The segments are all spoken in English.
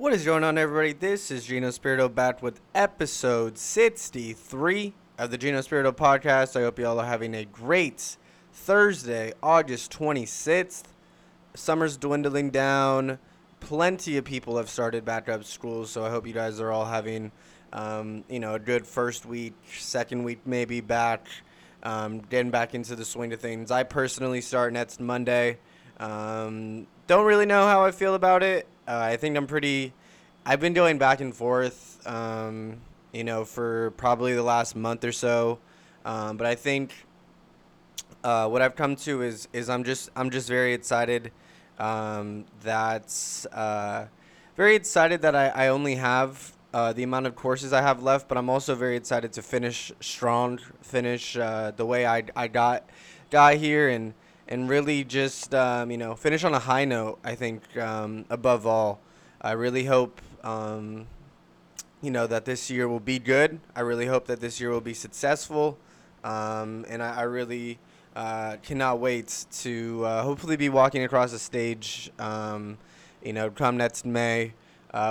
What is going on, everybody? This is Gino Spirito back with episode 63 of the Gino Spirito Podcast. I hope you all are having a great Thursday, August 26th. Summer's dwindling down. Plenty of people have started back up school, so I hope you guys are all having, a good first week, second week maybe back, getting back into the swing of things. I personally start next Monday. Don't really know how I feel about it. I think I've been going back and forth, for probably the last month or so. But I think what I've come to is I'm just very excited that I only have the amount of courses I have left. But I'm also very excited to finish strong, the way I got here and really just, finish on a high note, I think, above all. I really hope, that this year will be good. I really hope that this year will be successful. And I really cannot wait to hopefully be walking across the stage, come next May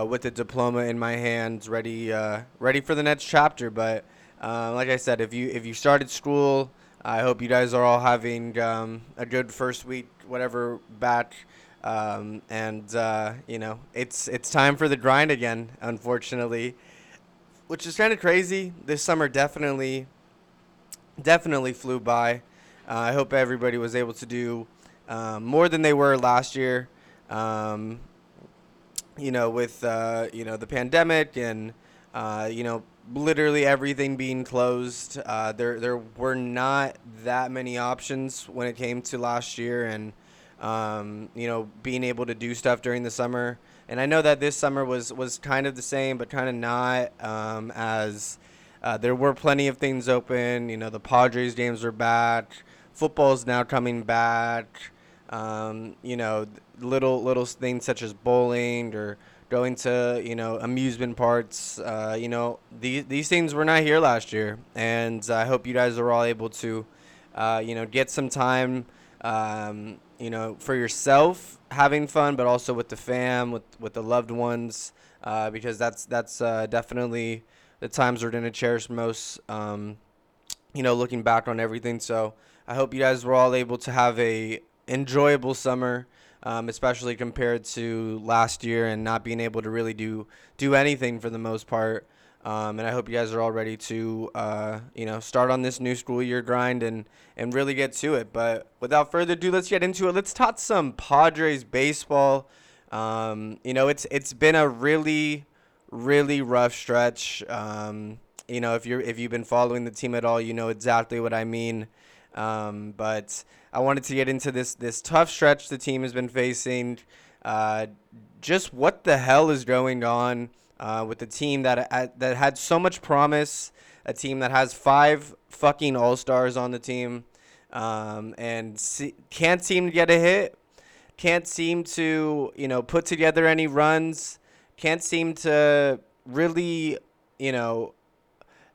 with a diploma in my hands, ready for the next chapter. But like I said, if you started school, I hope you guys are all having a good first week, whatever, back. It's time for the grind again, unfortunately, which is kind of crazy. This summer definitely flew by. I hope everybody was able to do more than they were last year, with, the pandemic and, literally everything being closed. There were not that many options when it came to last year and, being able to do stuff during the summer. And I know that this summer was kind of the same, but kind of not, as there were plenty of things open. The Padres games are back. Football's now coming back. Little things such as bowling or going to, amusement parks, these things were not here last year. And I hope you guys are all able to, get some time, for yourself, having fun, but also with the fam, with the loved ones, because that's definitely the times we're going to cherish most, looking back on everything. So I hope you guys were all able to have a enjoyable summer, especially compared to last year and not being able to really do anything for the most part. And I hope you guys are all ready to, start on this new school year grind and really get to it. But without further ado, let's get into it. Let's talk some Padres baseball. It's been a really, really rough stretch. If you've been following the team at all, you know exactly what I mean. But I wanted to get into this tough stretch the team has been facing. Just what the hell is going on with a team that had so much promise, a team that has 5 fucking all-stars on the team, and can't seem to get a hit, can't seem to, put together any runs, can't seem to really,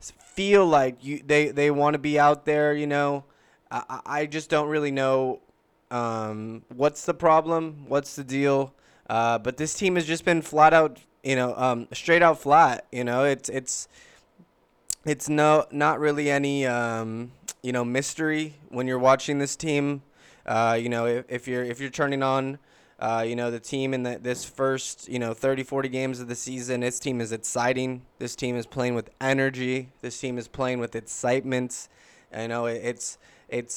feel like they want to be out there, I just don't really know what's the problem, what's the deal. But this team has just been flat out, straight out flat. It's not really any mystery when you're watching this team. If you're turning on the team in this first 30-40 games of the season, this team is exciting. This team is playing with energy. This team is playing with excitement. It's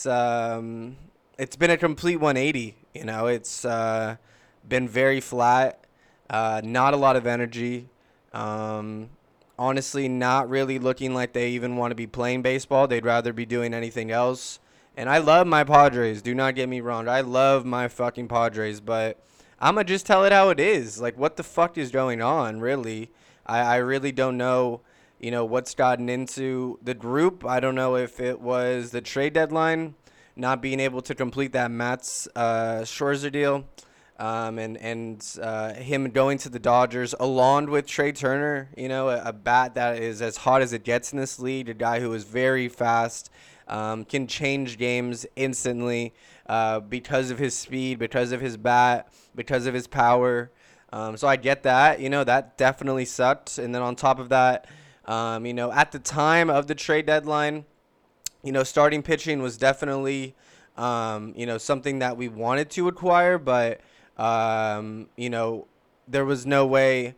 been a complete 180. It's been very flat, not a lot of energy. Honestly, not really looking like they even want to be playing baseball. They'd rather be doing anything else. And I love my Padres. Do not get me wrong. I love my fucking Padres, but I'm gonna just tell it how it is. Like, what the fuck is going on? Really, I really don't know. What's gotten into the group. I don't know if it was the trade deadline, not being able to complete that Matt Schorzer deal, and him going to the Dodgers, along with Trey Turner, a bat that is as hot as it gets in this league, a guy who is very fast, can change games instantly because of his speed, because of his bat, because of his power. So I get that, you know, that definitely sucked. And then on top of that, you know, at the time of the trade deadline, you know, starting pitching was definitely, you know, something that we wanted to acquire, but, you know, there was no way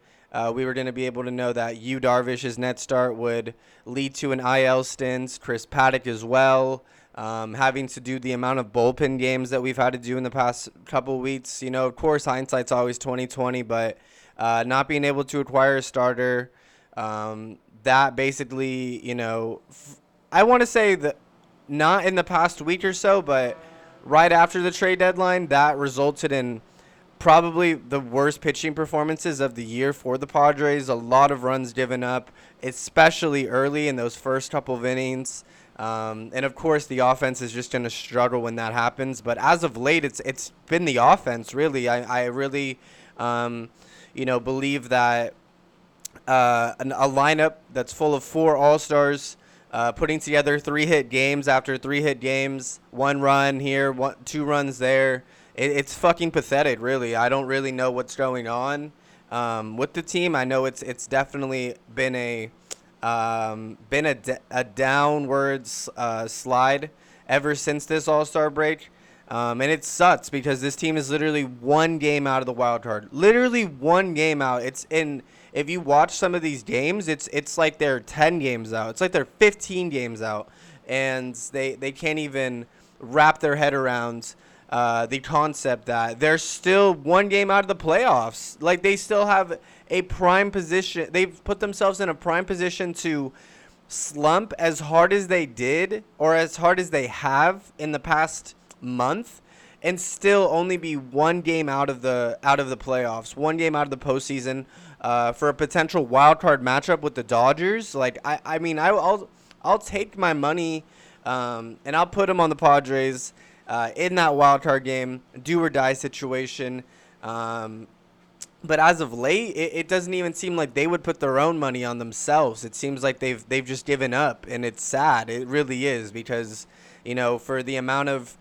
we were going to be able to know that Yu Darvish's net start would lead to an IL stint, Chris Paddock as well. Having to do the amount of bullpen games that we've had to do in the past couple weeks, you know, of course, hindsight's always 20/20, but not being able to acquire a starter, that basically, you know, I want to say that not in the past week or so, but right after the trade deadline, that resulted in probably the worst pitching performances of the year for the Padres. A lot of runs given up, especially early in those first couple of innings. And of course, the offense is just going to struggle when that happens. But as of late, it's been the offense, really. I really, you know, believe that a lineup that's full of four all-stars, putting together three-hit games after three-hit games, one run here, two runs there. It's fucking pathetic, really. I don't really know what's going on with the team. I know it's definitely been a downwards slide ever since this All-Star break, and it sucks because this team is literally one game out of the wild card, literally one game out. It's in, if you watch some of these games, it's like they're 10 games out, it's like they're 15 games out, and they can't even wrap their head around the concept that they're still one game out of the playoffs. Like, they still have a prime position. They've put themselves in a prime position to slump as hard as they did, or as hard as they have in the past month, and still only be one game out of the playoffs, one game out of the postseason, for a potential wild card matchup with the Dodgers. Like, I mean, I'll take my money, and I'll put them on the Padres. In that wildcard game, do-or-die situation. But as of late, it doesn't even seem like they would put their own money on themselves. It seems like they've just given up, and it's sad. It really is, because, you know, for the amount of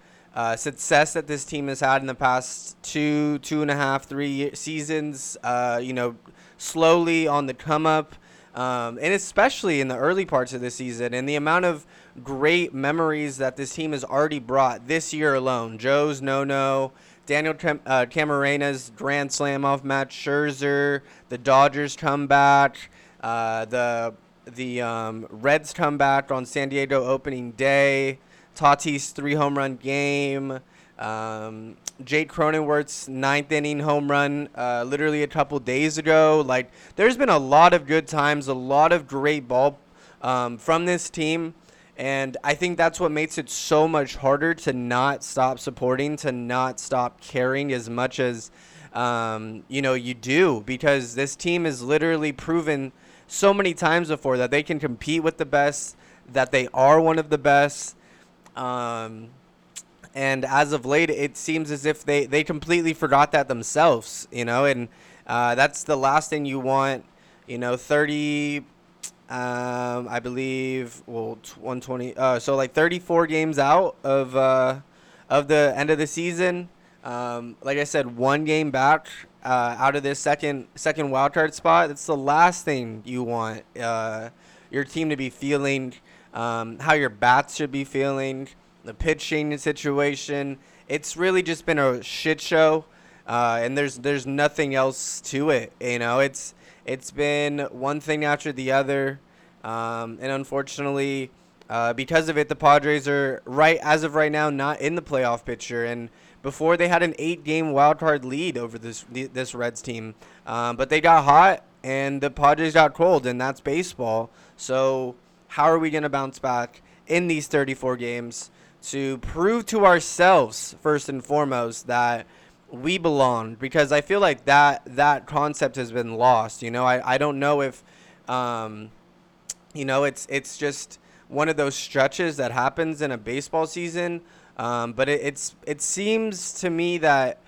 success that this team has had in the past two and a half, three seasons, you know, slowly on the come-up, and especially in the early parts of the season, and the amount of great memories that this team has already brought this year alone. Joe's no-no, Daniel Camarena's grand slam off Matt Schorzer, the Dodgers comeback, the Reds comeback on San Diego opening day, Tatis' 3 home run game, Jake Cronenworth's 9th inning home run literally a couple days ago. Like, there's been a lot of good times, a lot of great ball from this team. And I think that's what makes it so much harder to not stop supporting, to not stop caring as much as, you know, you do. Because this team is literally proven so many times before that they can compete with the best, that they are one of the best. And as of late, it seems as if they completely forgot that themselves, you know. And that's the last thing you want, you know, 30 – I believe, well, 120. So like 34 games out of the end of the season. Like I said, one game back out of this second wild card spot. That's the last thing you want your team to be feeling. How your bats should be feeling, the pitching situation. It's really just been a shit show, and there's nothing else to it. You know, it's been one thing after the other, and unfortunately, because of it, the Padres are as of right now not in the playoff picture. And before, they had an 8-game wild card lead over this Reds team, but they got hot and the Padres got cold, and that's baseball. So how are we gonna bounce back in these 34 games to prove to ourselves first and foremost that we belong? Because I feel like that concept has been lost. You know, I don't know if, you know, it's just one of those stretches that happens in a baseball season. But it seems to me that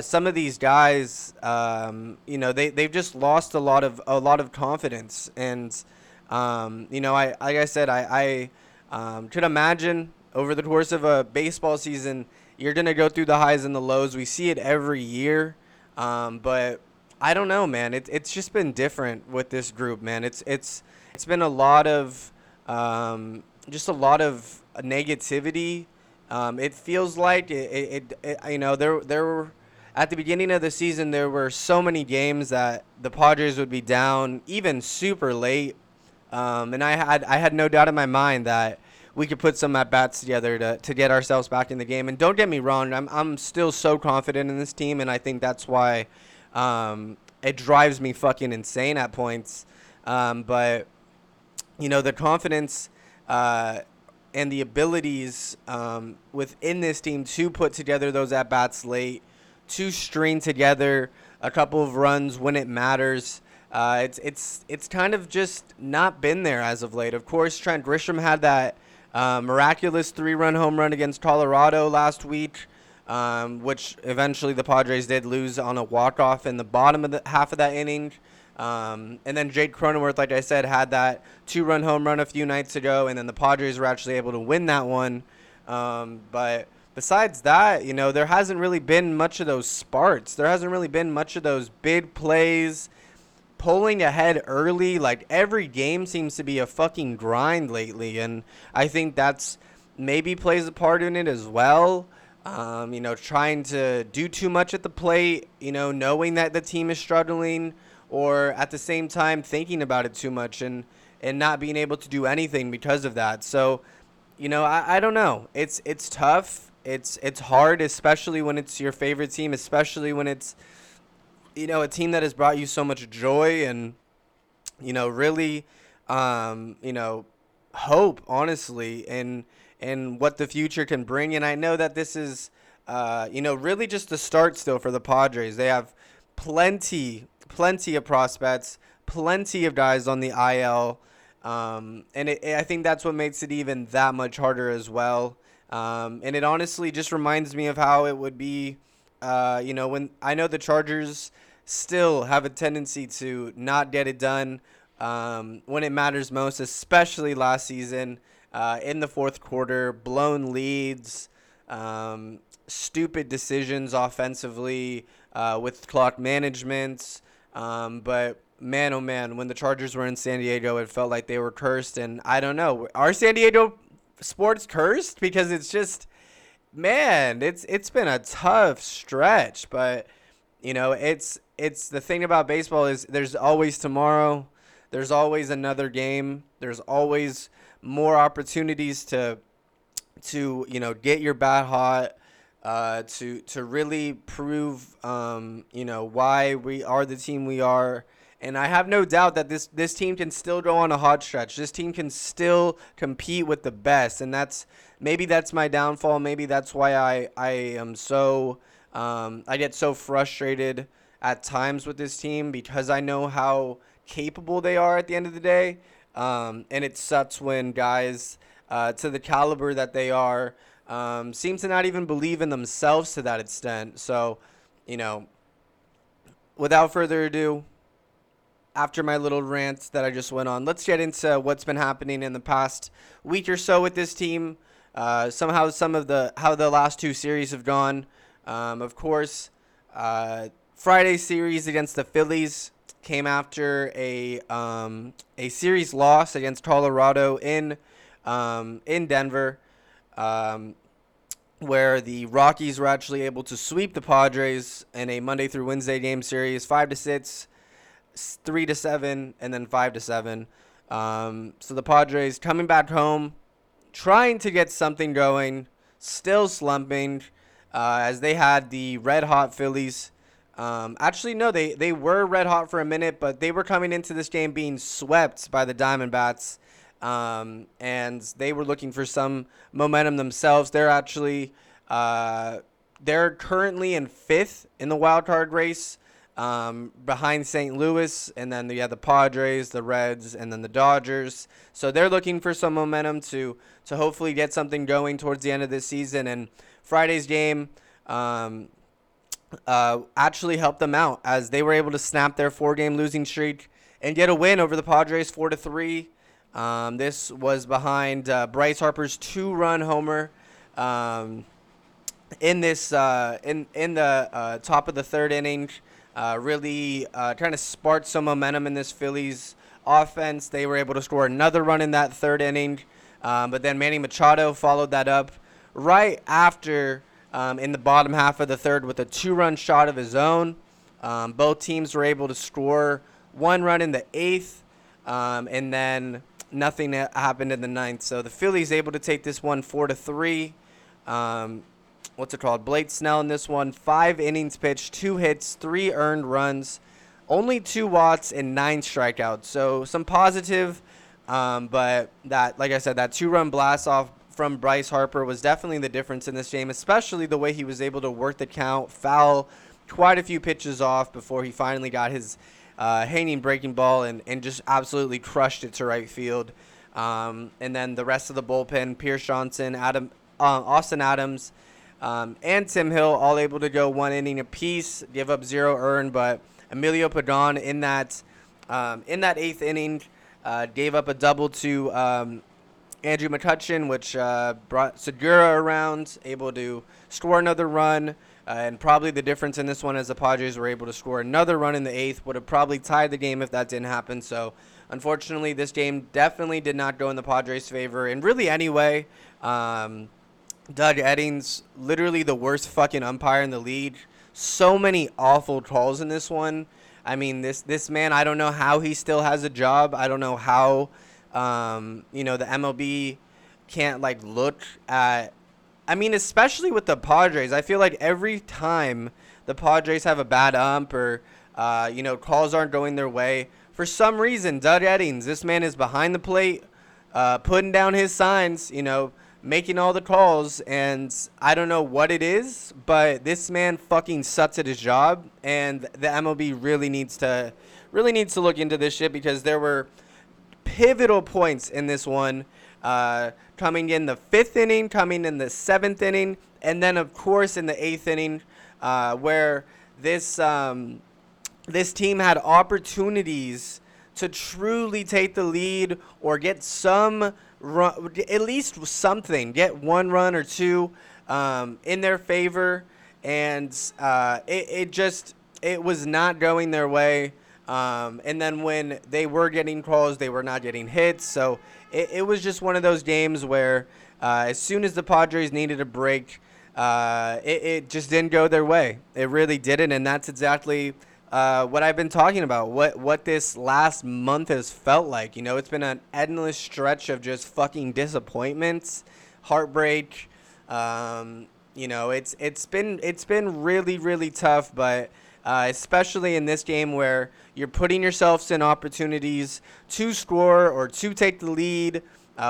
some of these guys, you know, they've just lost a lot of confidence. And, you know, like I said, I could imagine over the course of a baseball season, you're going to go through the highs and the lows. We see it every year. But I don't know, man. It's just been different with this group, man. It's been a lot of just a lot of negativity. It feels like it you know, there were, at the beginning of the season, there were so many games that the Padres would be down even super late, and I had no doubt in my mind that we could put some at-bats together to get ourselves back in the game. And don't get me wrong, I'm still so confident in this team, and I think that's why it drives me fucking insane at points. But, you know, the confidence and the abilities within this team to put together those at-bats late, to string together a couple of runs when it matters, it's kind of just not been there as of late. Of course, Trent Grisham had that miraculous 3-run home run against Colorado last week, which eventually the Padres did lose on a walk-off in the bottom of the half of that inning. And then Jake Cronenworth, like I said, had that 2-run home run a few nights ago, and then the Padres were actually able to win that one. But besides that, you know, there hasn't really been much of those sparks. There hasn't really been much of those big plays. Pulling ahead early, like every game seems to be a fucking grind lately, and I think that's maybe plays a part in it as well. You know, trying to do too much at the plate, you know, knowing that the team is struggling, or at the same time thinking about it too much and not being able to do anything because of that. So, you know, I don't know. It's tough. It's hard, especially when it's your favorite team, especially when it's, you know, a team that has brought you so much joy and, you know, really, you know, hope, honestly, and what the future can bring. And I know that this is, you know, really just the start still for the Padres. They have plenty of prospects, plenty of guys on the IL. And I think that's what makes it even that much harder as well. And it honestly just reminds me of how it would be, you know, when I know the Chargers still have a tendency to not get it done when it matters most, especially last season in the fourth quarter, blown leads, stupid decisions offensively with clock management. But man, oh man, when the Chargers were in San Diego, it felt like they were cursed. And I don't know, are San Diego sports cursed? Because it's just, man, it's been a tough stretch, but you know, it's the thing about baseball is there's always tomorrow, there's always another game, there's always more opportunities to you know, get your bat hot, to really prove you know, why we are the team we are. And I have no doubt that this team can still go on a hot stretch. This team can still compete with the best, and that's my downfall. Maybe that's why I am so I get so frustrated at times with this team, because I know how capable they are at the end of the day. And it sucks when guys to the caliber that they are seem to not even believe in themselves to that extent. So, you know, without further ado, after my little rant that I just went on, let's get into what's been happening in the past week or so with this team. Somehow, some of the how the last two series have gone. Of course, Friday's series against the Phillies came after a series loss against Colorado in Denver, where the Rockies were actually able to sweep the Padres in a Monday through Wednesday game series, 5-6, 3-7, and then 5-7. So the Padres coming back home, trying to get something going, still slumping, as they had the red-hot Phillies. Actually, no, they were red-hot for a minute, but they were coming into this game being swept by the Diamondbacks, and they were looking for some momentum themselves. They're actually they're currently in fifth in the wild card race, behind St. Louis, and then you have the Padres, the Reds, and then the Dodgers. So they're looking for some momentum to hopefully get something going towards the end of this season. And Friday's game actually helped them out, as they were able to snap their 4-game losing streak and get a win over the Padres 4-3. This was behind Bryce Harper's 2-run homer in the top of the third inning. Really trying to spark some momentum in this Phillies offense. They were able to score another run in that third inning, but then Manny Machado followed that up right after in the bottom half of the third with a two-run shot of his own. Both teams were able to score one run in the eighth, and then nothing happened in the ninth. So the Phillies able to take this one 4-3. Blake Snell in this one, 5 innings pitched, 2 hits, 3 earned runs, only 2 walks and 9 strikeouts. So some positive, but that, like I said, that 2-run blast off from Bryce Harper was definitely the difference in this game, especially the way he was able to work the count, foul quite a few pitches off before he finally got his hanging breaking ball and just absolutely crushed it to right field. And then the rest of the bullpen, Pierce Johnson, Austin Adams, and Tim Hill, all able to go 1 inning apiece, give up 0 earned, but Emilio Pagan in that 8th inning gave up a double to Andrew McCutchen, which brought Segura around, able to score another run, and probably the difference in this one is the Padres were able to score another run in the 8th, would have probably tied the game if that didn't happen. So unfortunately, this game definitely did not go in the Padres' favor, and really anyway. Doug Eddings, literally the worst fucking umpire in the league. So many awful calls in this one. I mean, this man, I don't know how he still has a job. I don't know how, the MLB can't, look at... I mean, especially with the Padres. I feel like every time the Padres have a bad ump or, calls aren't going their way, for some reason, Doug Eddings, this man is behind the plate, putting down his signs, making all the calls, and I don't know what it is, but this man fucking sucks at his job, and the MLB really needs to look into this shit, because there were pivotal points in this one, coming in the 5th inning, coming in the 7th inning, and then of course in the 8th inning, where this team had opportunities to truly take the lead or get some run, at least something, get 1 run or 2 in their favor, and it was not going their way, and then when they were getting calls, they were not getting hits. So it was just one of those games where as soon as the Padres needed a break, it just didn't go their way. It really didn't, and that's exactly what I've been talking about, what this last month has felt like. It's been an endless stretch of just fucking disappointments, heartbreak. It's been really, really tough, but especially in this game where you're putting yourselves in opportunities to score or to take the lead,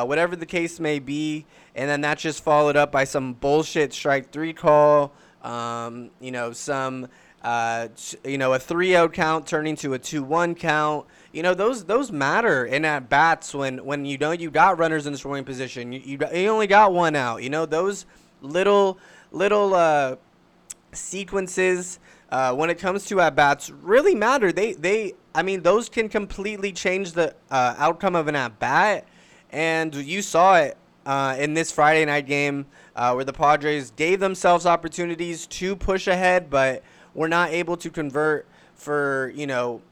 whatever the case may be, and then that's just followed up by some bullshit strike 3 call, some... a 3-0 count turning to a 2-1 count. Those matter in at bats when you got runners in scoring position. You only got 1 out. Those little sequences when it comes to at bats really matter. They those can completely change the outcome of an at bat, and you saw it in this Friday night game where the Padres gave themselves opportunities to push ahead, but we're not able to convert for,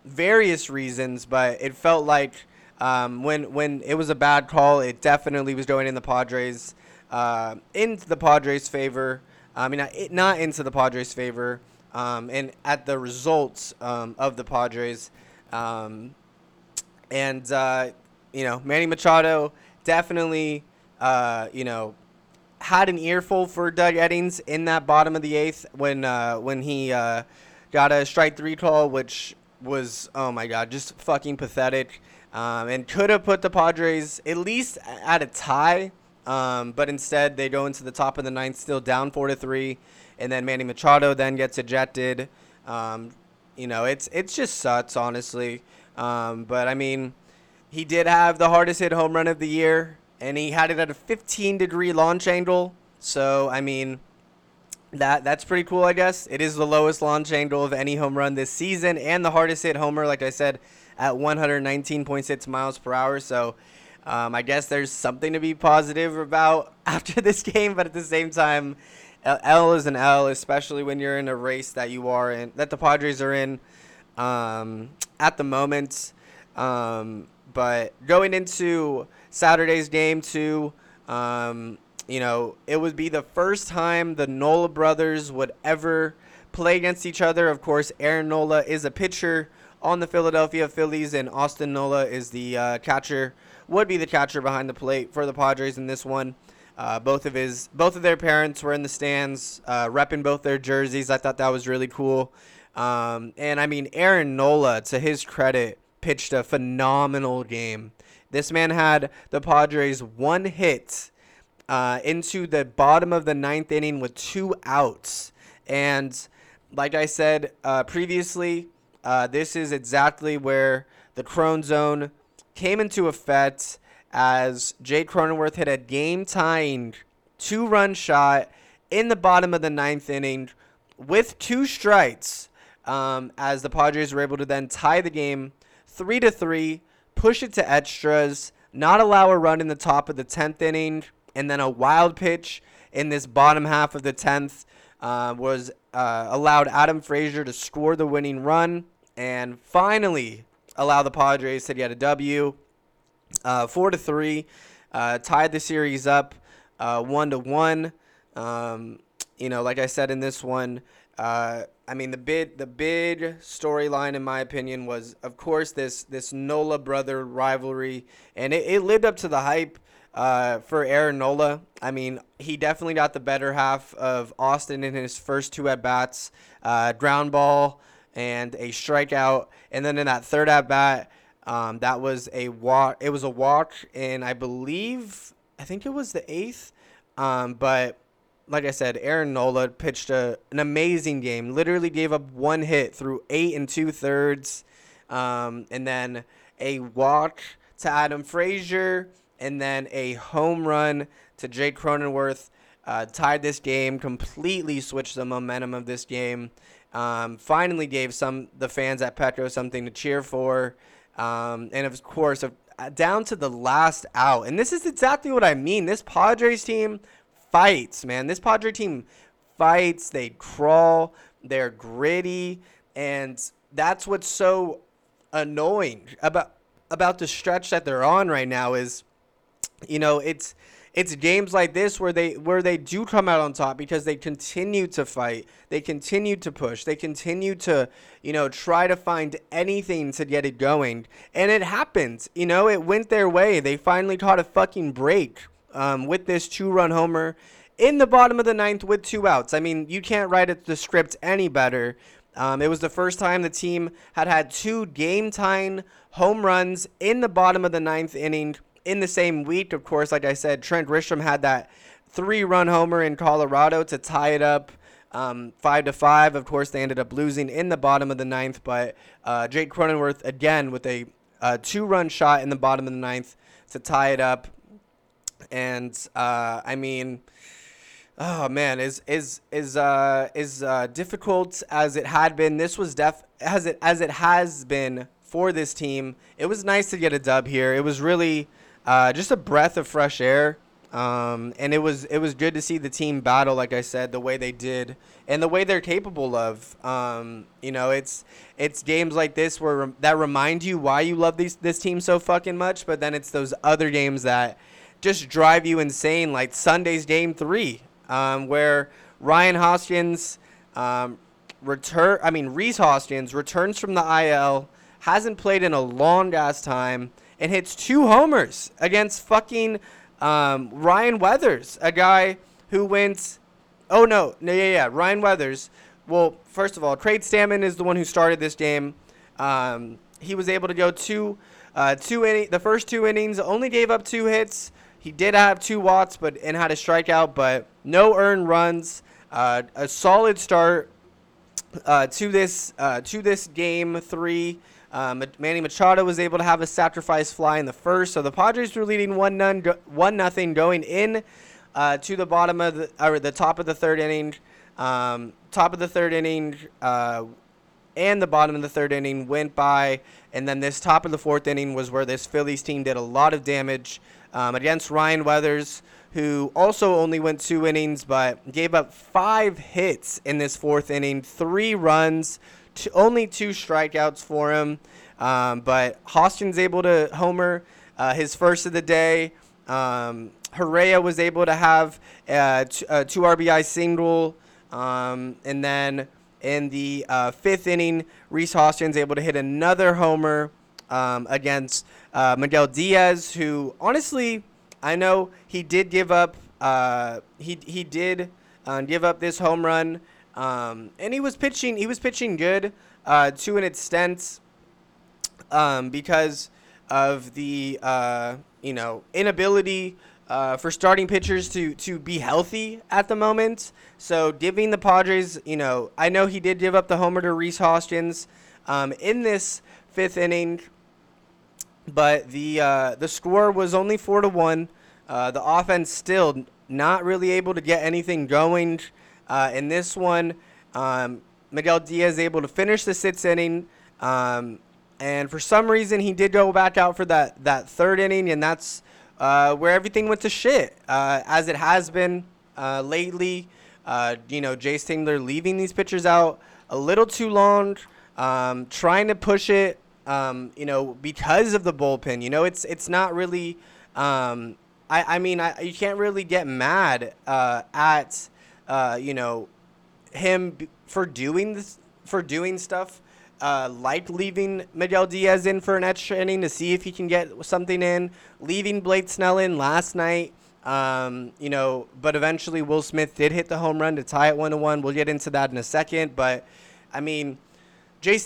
various reasons, but it felt like when it was a bad call, it definitely was going into the Padres' favor. Not into the Padres' favor, and at the results of the Padres. Manny Machado definitely, had an earful for Doug Eddings in that bottom of the 8th when he got a strike 3 call, which was, oh my God, just fucking pathetic, and could have put the Padres at least at a tie, but instead they go into the top of the 9th still down 4-3, and then Manny Machado then gets ejected. It's just sucks, honestly, but I mean, he did have the hardest hit home run of the year, and he had it at a 15-degree launch angle. So, I mean, that's pretty cool, I guess. It is the lowest launch angle of any home run this season, and the hardest hit homer, like I said, at 119.6 miles per hour. So, I guess there's something to be positive about after this game. But at the same time, L is an L, especially when you're in a race that you are in, that the Padres are in at the moment. But going into Saturday's game too, you know, it would be the first time the Nola brothers would ever play against each other. Of course, Aaron Nola is a pitcher on the Philadelphia Phillies, and Austin Nola is the catcher, would be the catcher behind the plate for the Padres in this one. Both of their parents were in the stands, repping both their jerseys. I thought that was really cool. And I mean, Aaron Nola, to his credit, pitched a phenomenal game. This man had the Padres one hit into the bottom of the ninth inning with two outs. And like I said previously, this is exactly where the Crone Zone came into effect, as Jake Cronenworth hit a game-tying two-run shot in the bottom of the ninth inning with two strikes, as the Padres were able to then tie the game 3-3, push it to extras, not allow a run in the top of the 10th inning, and then a wild pitch in this bottom half of the 10th allowed Adam Frazier to score the winning run and finally allow the Padres to get a W. 4-3, tied the series up 1-1. You know, like I said in this one, I mean, the big storyline in my opinion was, of course, this Nola brother rivalry, and it lived up to the hype for Aaron Nola. I mean, he definitely got the better half of Austin in his first two at bats, ground ball and a strikeout, and then in that third at bat. That was a walk. It was a walk, and I think it was the eighth. But like I said, Aaron Nola pitched an amazing game. Literally gave up one hit through 8 2/3, and then a walk to Adam Frazier, and then a home run to Jake Cronenworth. Tied this game, completely switched the momentum of this game. Finally gave the fans at Petco something to cheer for. And of course, down to the last out. And this is exactly what I mean. This Padres team fights, man. This Padres team fights. They crawl. They're gritty. And that's what's so annoying about the stretch that they're on right now is, you know, it's games like this where they do come out on top because they continue to fight. They continue to push. They continue to, you know, try to find anything to get it going. And it happened. You know, it went their way. They finally caught a fucking break with this two-run homer in the bottom of the ninth with two outs. I mean, you can't write the script any better. It was the first time the team had two game-tying home runs in the bottom of the ninth inning. In the same week, of course, like I said, Trent Grisham had that three-run homer in Colorado to tie it up 5-5. Of course, they ended up losing in the bottom of the ninth, but Jake Cronenworth, again, with a two-run shot in the bottom of the ninth to tie it up. And, I mean, oh, man, is difficult as it had been. This was as it has been for this team. It was nice to get a dub here. It was really... just a breath of fresh air, and it was good to see the team battle, like I said, the way they did and the way they're capable of. You know, it's games like this that remind you why you love this team so fucking much, but then it's those other games that just drive you insane, like Sunday's Game 3, where Ryan Hoskins Rhys Hoskins returns from the IL, hasn't played in a long-ass time, and hits two homers against fucking Ryan Weathers, a guy who went... Oh, no, Ryan Weathers. Well, first of all, Craig Stammen is the one who started this game. He was able to go the first two innings, only gave up two hits. He did have two walks and had a strikeout, but no earned runs. A solid start to this Game 3. Manny Machado was able to have a sacrifice fly in the first, so the Padres were leading 1-0 going in to the bottom of the top of the third inning, and the bottom of the third inning went by, and then this top of the fourth inning was where this Phillies team did a lot of damage against Ryan Weathers, who also only went 2 innings but gave up 5 hits in this 4th inning, 3 runs, only 2 strikeouts for him. But Hoskins able to homer his first of the day. Herrera was able to have a 2 RBI single. And then in the 5th inning, Rhys Hoskins able to hit another homer against Miguel Diaz, who honestly, I know he did give up. He did give up this home run, and he was pitching. He was pitching good to an extent because of the inability for starting pitchers to be healthy at the moment. So giving the Padres, I know he did give up the homer to Rhys Hoskins in this 5th inning. But the score was only 4-1. The offense still not really able to get anything going in this one. Miguel Diaz able to finish the 6th inning, and for some reason he did go back out for that 3rd inning, and that's where everything went to shit, as it has been lately. Jayce Tingler leaving these pitchers out a little too long, trying to push it. Because of the bullpen, it's not really, you can't really get mad, at, him for doing this, for doing stuff, like leaving Miguel Diaz in for an extra inning to see if he can get something in, leaving Blake Snell in last night. But eventually Will Smith did hit the home run to tie it 1-1. We'll get into that in a second, but Jayce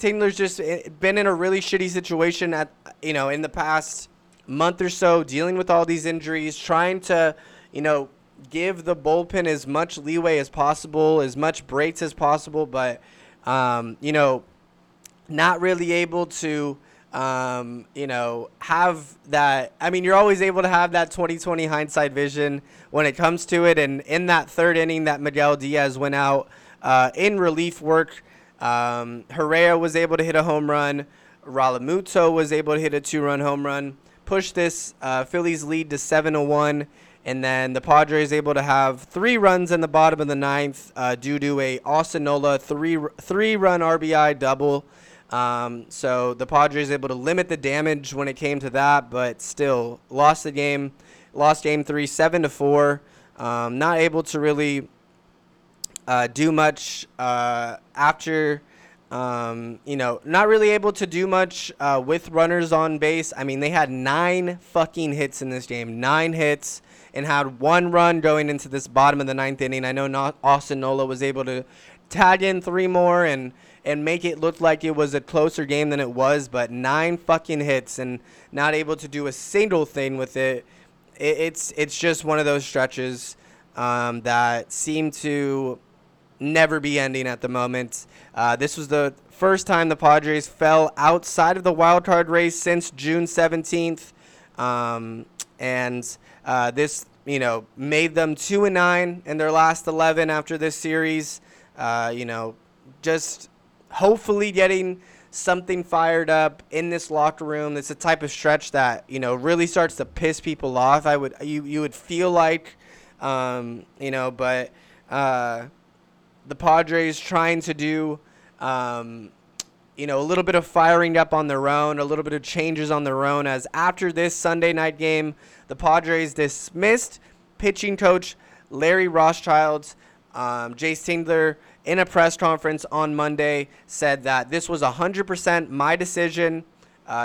Tingler's just been in a really shitty situation in the past month or so, dealing with all these injuries, trying to, give the bullpen as much leeway as possible, as much breaks as possible, but, not really able to, have that. You're always able to have that 20/20 hindsight vision when it comes to it. And in that 3rd inning that Miguel Diaz went out in relief work, Herrera was able to hit a home run. Realmuto was able to hit a 2-run home run, push this Phillies lead to 7-1, and then the Padres able to have 3 runs in the bottom of the 9th due to a Austin Nola 3-run RBI double. So the Padres able to limit the damage when it came to that, but still lost the game. Lost game 3, 7-4. Not able to really do much after, not really able to do much with runners on base. They had 9 fucking hits in this game, 9 hits, and had 1 run going into this bottom of the 9th inning. I know Austin Nola was able to tag in 3 more and make it look like it was a closer game than it was, but 9 fucking hits and not able to do a single thing with it. It's just one of those stretches that seemed to never be ending at the moment. This was the first time the Padres fell outside of the wild card race since June 17th. This, made them 2-9 in their last 11 after this series. Just hopefully getting something fired up in this locker room. It's a type of stretch that, really starts to piss people off. You would feel like, but, the Padres trying to do, a little bit of firing up on their own, a little bit of changes on their own, as after this Sunday night game, the Padres dismissed pitching coach Larry Rothschild's. Jayce Tingler, in a press conference on Monday, said that this was 100% my decision.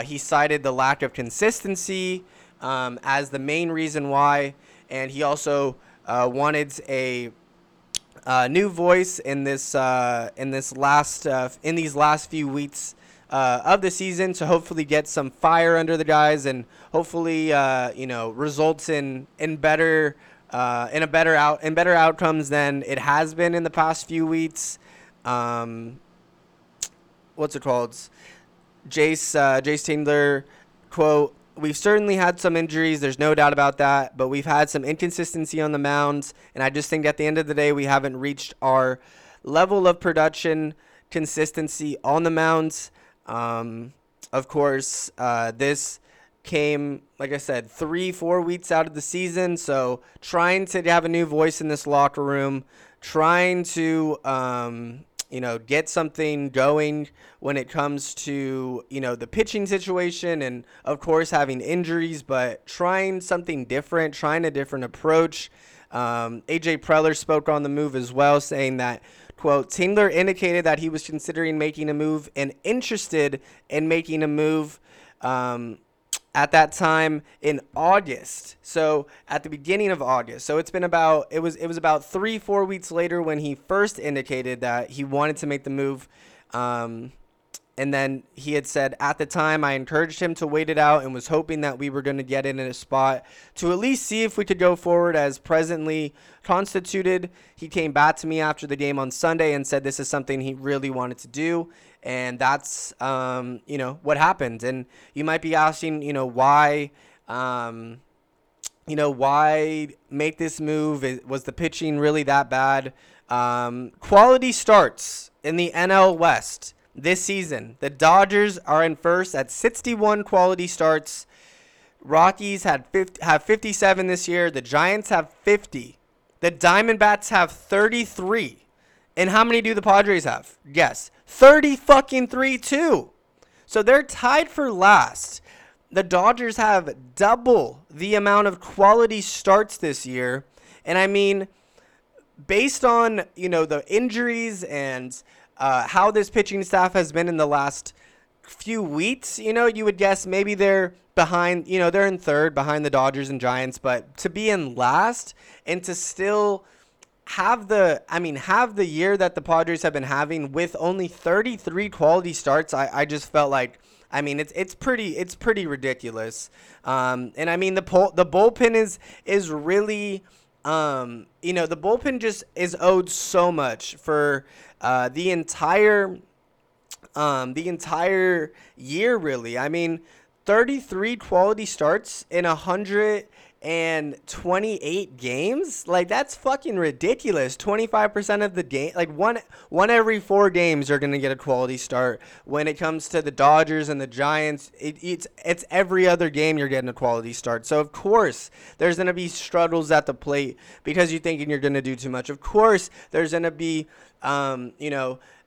He cited the lack of consistency as the main reason why, and he also wanted a new voice in this in these last few weeks of the season to hopefully get some fire under the guys and hopefully results in better better outcomes than it has been in the past few weeks. Jayce Tingler, quote, "We've certainly had some injuries, there's no doubt about that, but we've had some inconsistency on the mounds, and I just think at the end of the day we haven't reached our level of production consistency on the mounds." Of course, this came, like I said, 3-4 weeks out of the season. So trying to have a new voice in this locker room, trying to, get something going when it comes to, the pitching situation and, of course, having injuries, but trying something different, trying a different approach. A.J. Preller spoke on the move as well, saying that, quote, Tingler indicated that he was considering making a move and interested in making a move at that time in August. So at the beginning of August. So it was about 3-4 weeks later when he first indicated that he wanted to make the move. And then he had said, at the time, I encouraged him to wait it out and was hoping that we were going to get in a spot to at least see if we could go forward as presently constituted. He came back to me after the game on Sunday and said this is something he really wanted to do. And that's, what happened. And you might be asking, why make this move? Was the pitching really that bad? Quality starts in the NL West this season. The Dodgers are in first at 61 quality starts. Rockies have 57 this year. The Giants have 50. The Diamondbacks have 33. And how many do the Padres have? Yes, 30-fucking-3 too. So they're tied for last. The Dodgers have double the amount of quality starts this year. And I mean, based on, the injuries and how this pitching staff has been in the last few weeks, you would guess maybe they're behind, they're in third behind the Dodgers and Giants, but to be in last and to still have the year that the Padres have been having with only 33 quality starts, I just felt like, it's pretty ridiculous. And I mean, the bullpen is really, the bullpen just is owed so much for the entire year, really. I mean, 33 quality starts in 128 games? Like, that's fucking ridiculous. 25% of the game, like one every 4 games you're going to get a quality start. When it comes to the Dodgers and the Giants, it's every other game you're getting a quality start. So of course there's going to be struggles at the plate because you're thinking you're going to do too much. Of course there's going to be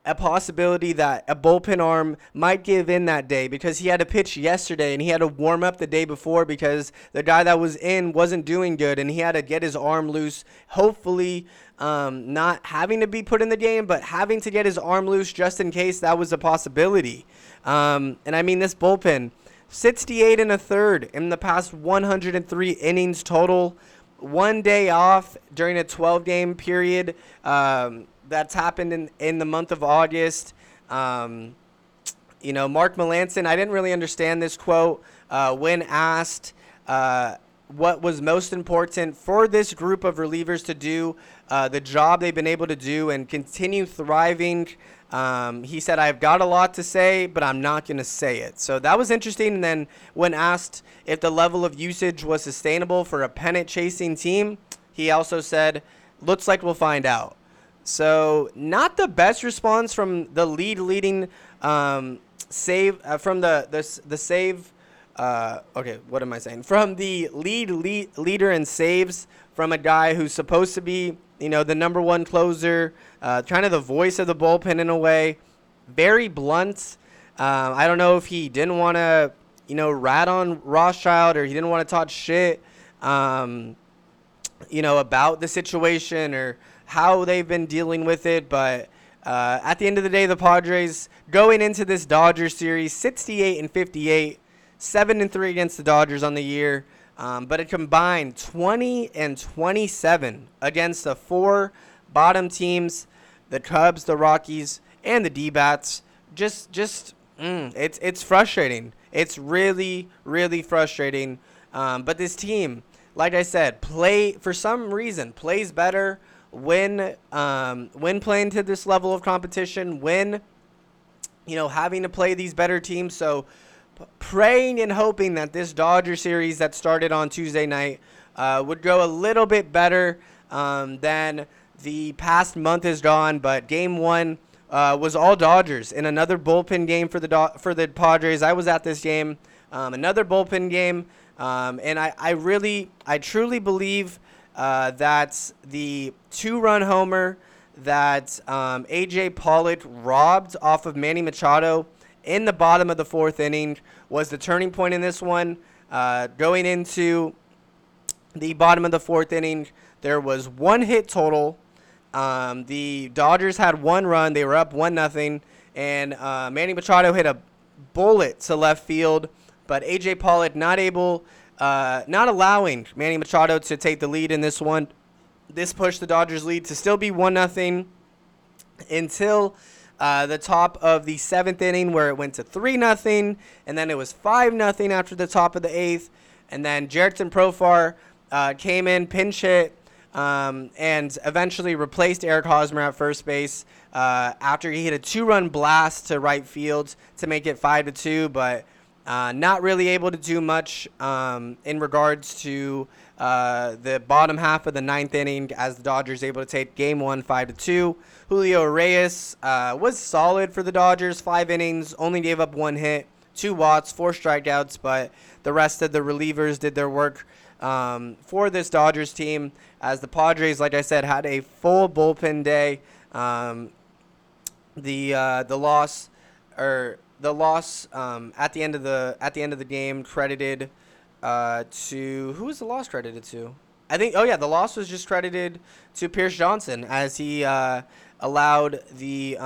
a possibility that a bullpen arm might give in that day because he had to pitch yesterday and he had to warm up the day before because the guy that was in wasn't doing good and he had to get his arm loose, hopefully not having to be put in the game, but having to get his arm loose just in case that was a possibility. And I mean, this bullpen, 68 1/3 in the past 103 innings total, one day off during a 12-game period. That's happened in the month of August. Mark Melanson, I didn't really understand this quote when asked what was most important for this group of relievers to do, the job they've been able to do and continue thriving. He said, I've got a lot to say, but I'm not going to say it. So that was interesting. And then when asked if the level of usage was sustainable for a pennant-chasing team, he also said, looks like we'll find out. So not the best response from the leading save from the save. Okay, what am I saying? From the leader in saves, from a guy who's supposed to be, the number one closer, kind of the voice of the bullpen in a way. Very blunt. I don't know if he didn't want to, rat on Rothschild, or he didn't want to talk shit, about the situation or how they've been dealing with it. But at the end of the day, the Padres going into this Dodgers series, 68-58, 7-3 against the Dodgers on the year, but a combined 20-27 against the 4 bottom teams, the Cubs, the Rockies, and the D-bats. It's frustrating. It's really, really frustrating. But this team, like I said, plays better when playing to this level of competition, when having to play these better teams. So praying and hoping that this Dodger series that started on Tuesday night would go a little bit better than the past month is gone. But game one was all Dodgers in another bullpen game for the Padres. I was at this game. another bullpen game. And I truly believe that the two-run homer that A.J. Pollock robbed off of Manny Machado in the bottom of the fourth inning was the turning point in this one. Going into the bottom of the fourth inning, there was one hit total. The Dodgers had one run. They were up 1-0, and Manny Machado hit a bullet to left field, but A.J. Pollock not allowing Manny Machado to take the lead in this one. This pushed the Dodgers' lead to still be 1-0 until the top of the seventh inning, where it went to 3-0, and then it was 5-0 after the top of the eighth, and then Jurickson Profar came in, pinch hit, and eventually replaced Eric Hosmer at first base after he hit a two-run blast to right field to make it 5-2, but not really able to do much in regards to the bottom half of the ninth inning, as the Dodgers able to take game one 5-2. Julio Reyes was solid for the Dodgers. 5 innings, only gave up 1 hit, 2 walks, 4 strikeouts, but the rest of the relievers did their work for this Dodgers team, as the Padres, like I said, had a full bullpen day. The loss at the end of the game credited to who was the loss credited to? I think the loss was just credited to Pierce Johnson, as he allowed the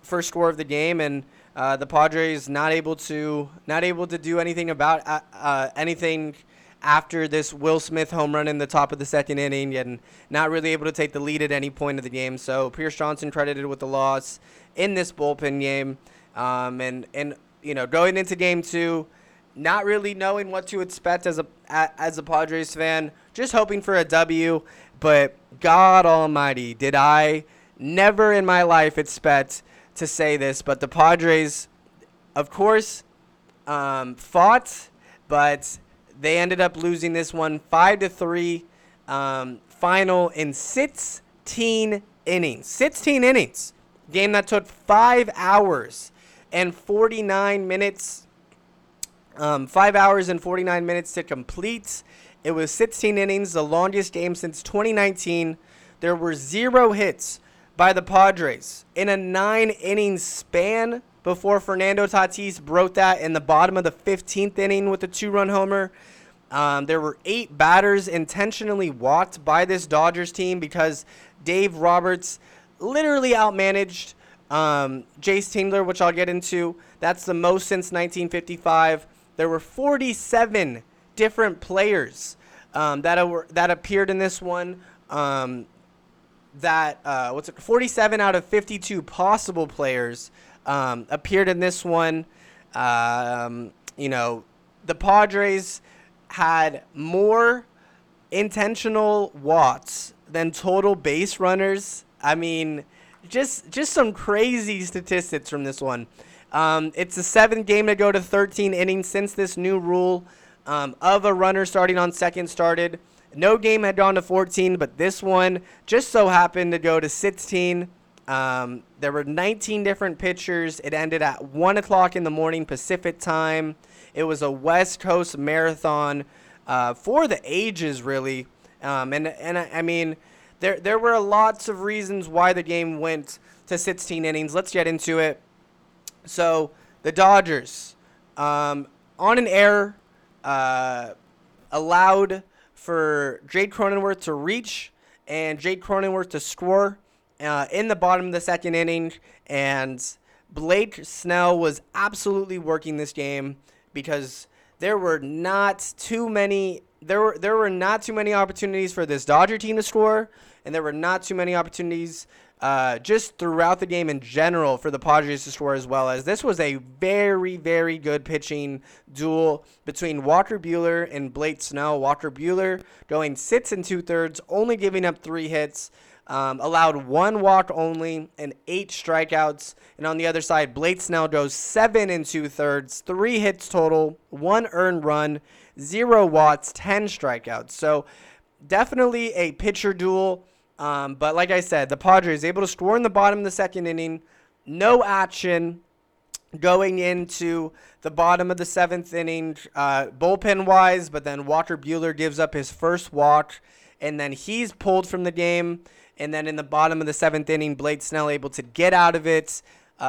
first score of the game, and the Padres not able to do anything about anything after this Will Smith home run in the top of the second inning, and not really able to take the lead at any point of the game. So Pierce Johnson credited with the loss in this bullpen game. And going into game two, not really knowing what to expect as a Padres fan, just hoping for a W. But God Almighty, did I never in my life expect to say this? But the Padres, of course, fought, but they ended up losing this one 5-3. Final in 16 innings. 16 innings. Game that took 5 hours. And 49 minutes, 5 hours and 49 minutes to complete. It was 16 innings, the longest game since 2019. There were 0 hits by the Padres in a 9-inning span before Fernando Tatis broke that in the bottom of the 15th inning with a 2-run homer. There were 8 batters intentionally walked by this Dodgers team because Dave Roberts literally outmanaged Jayce Tingler, which I'll get into. That's the most since 1955. There were 47 different players that appeared in this one. 47 out of 52 possible players appeared in this one. The Padres had more intentional walks than total base runners. I mean, just some crazy statistics from this one. It's the 7th game to go to 13 innings since this new rule of a runner starting on second started. No game had gone to 14, but this one just so happened to go to 16. There were 19 different pitchers. It ended at 1 o'clock in the morning Pacific time. It was a West Coast marathon for the ages, really. There were lots of reasons why the game went to 16 innings. Let's get into it. So the Dodgers, on an error, allowed for Jake Cronenworth to reach and Jake Cronenworth to score in the bottom of the second inning. And Blake Snell was absolutely working this game because there were not too many opportunities for this Dodger team to score, and there were not too many opportunities just throughout the game in general for the Padres to score as well, as this was a very, very good pitching duel between Walker Buehler and Blake Snell. Walker Buehler going 6 2/3, only giving up 3 hits, allowed 1 walk only and 8 strikeouts. And on the other side, Blake Snell goes 7 2/3, 3 hits total, 1 earned run, 0 walks, 10 strikeouts. So definitely a pitcher duel. But like I said, the Padres able to score in the bottom of the second inning. No action going into the bottom of the seventh inning, bullpen-wise, but then Walker Buehler gives up his first walk, and then he's pulled from the game. And then in the bottom of the seventh inning, Blake Snell able to get out of it. In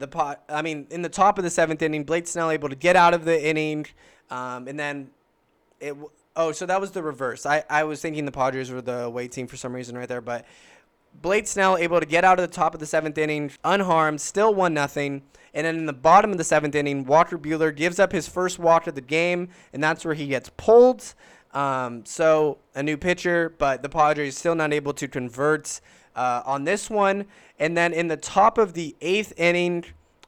the top of the seventh inning, Blake Snell able to get out of the inning, and then it. Oh, so that was the reverse. I was thinking the Padres were the away team for some reason right there, but Blake Snell able to get out of the top of the seventh inning unharmed, still 1-0. And then in the bottom of the seventh inning, Walker Buehler gives up his first walk of the game, and that's where he gets pulled. So a new pitcher, but the Padres still not able to convert on this one. And then in the top of the eighth inning,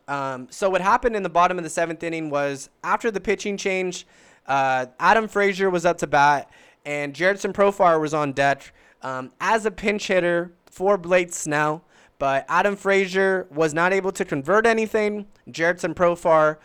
so what happened in the bottom of the seventh inning was after the pitching change, Adam Frazier was up to bat, and Jurickson Profar was on deck as a pinch hitter for Blake Snell. But Adam Frazier was not able to convert anything. Jurickson Profar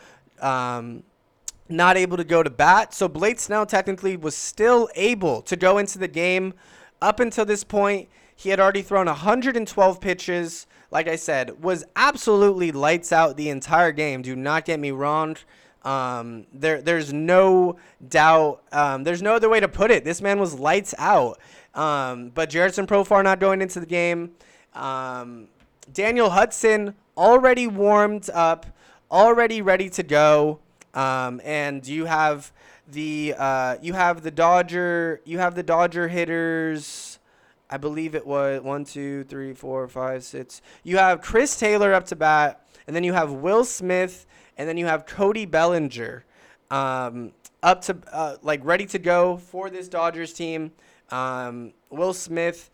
not able to go to bat. So Blake Snell technically was still able to go into the game. Up until this point, he had already thrown 112 pitches. Like I said, was absolutely lights out the entire game. Do not get me wrong. There's no doubt. There's no other way to put it. This man was lights out. But Jurickson Profar not going into the game. Daniel Hudson already warmed up, already ready to go. And you have the Dodger hitters. I believe it was 1, 2, 3, 4, 5, 6. You have Chris Taylor up to bat, and then you have Will Smith. And then you have Cody Bellinger up to ready to go for this Dodgers team. Will Smith,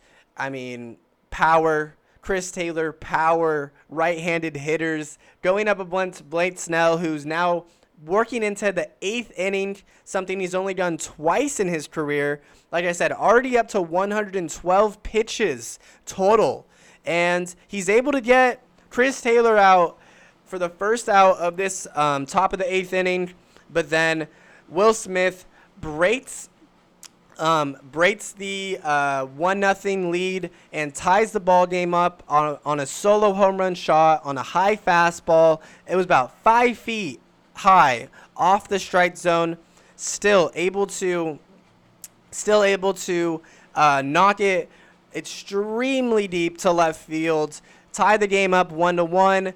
power. Chris Taylor, power. Right-handed hitters going up against Blake Snell, who's now working into the eighth inning, something he's only done twice in his career. Like I said, already up to 112 pitches total, and he's able to get Chris Taylor out for the first out of this top of the eighth inning. But then Will Smith breaks the 1-0 lead and ties the ball game up on a solo home run shot on a high fastball. It was about 5 feet high off the strike zone. Still able to knock it extremely deep to left field. Tie the game up 1-1.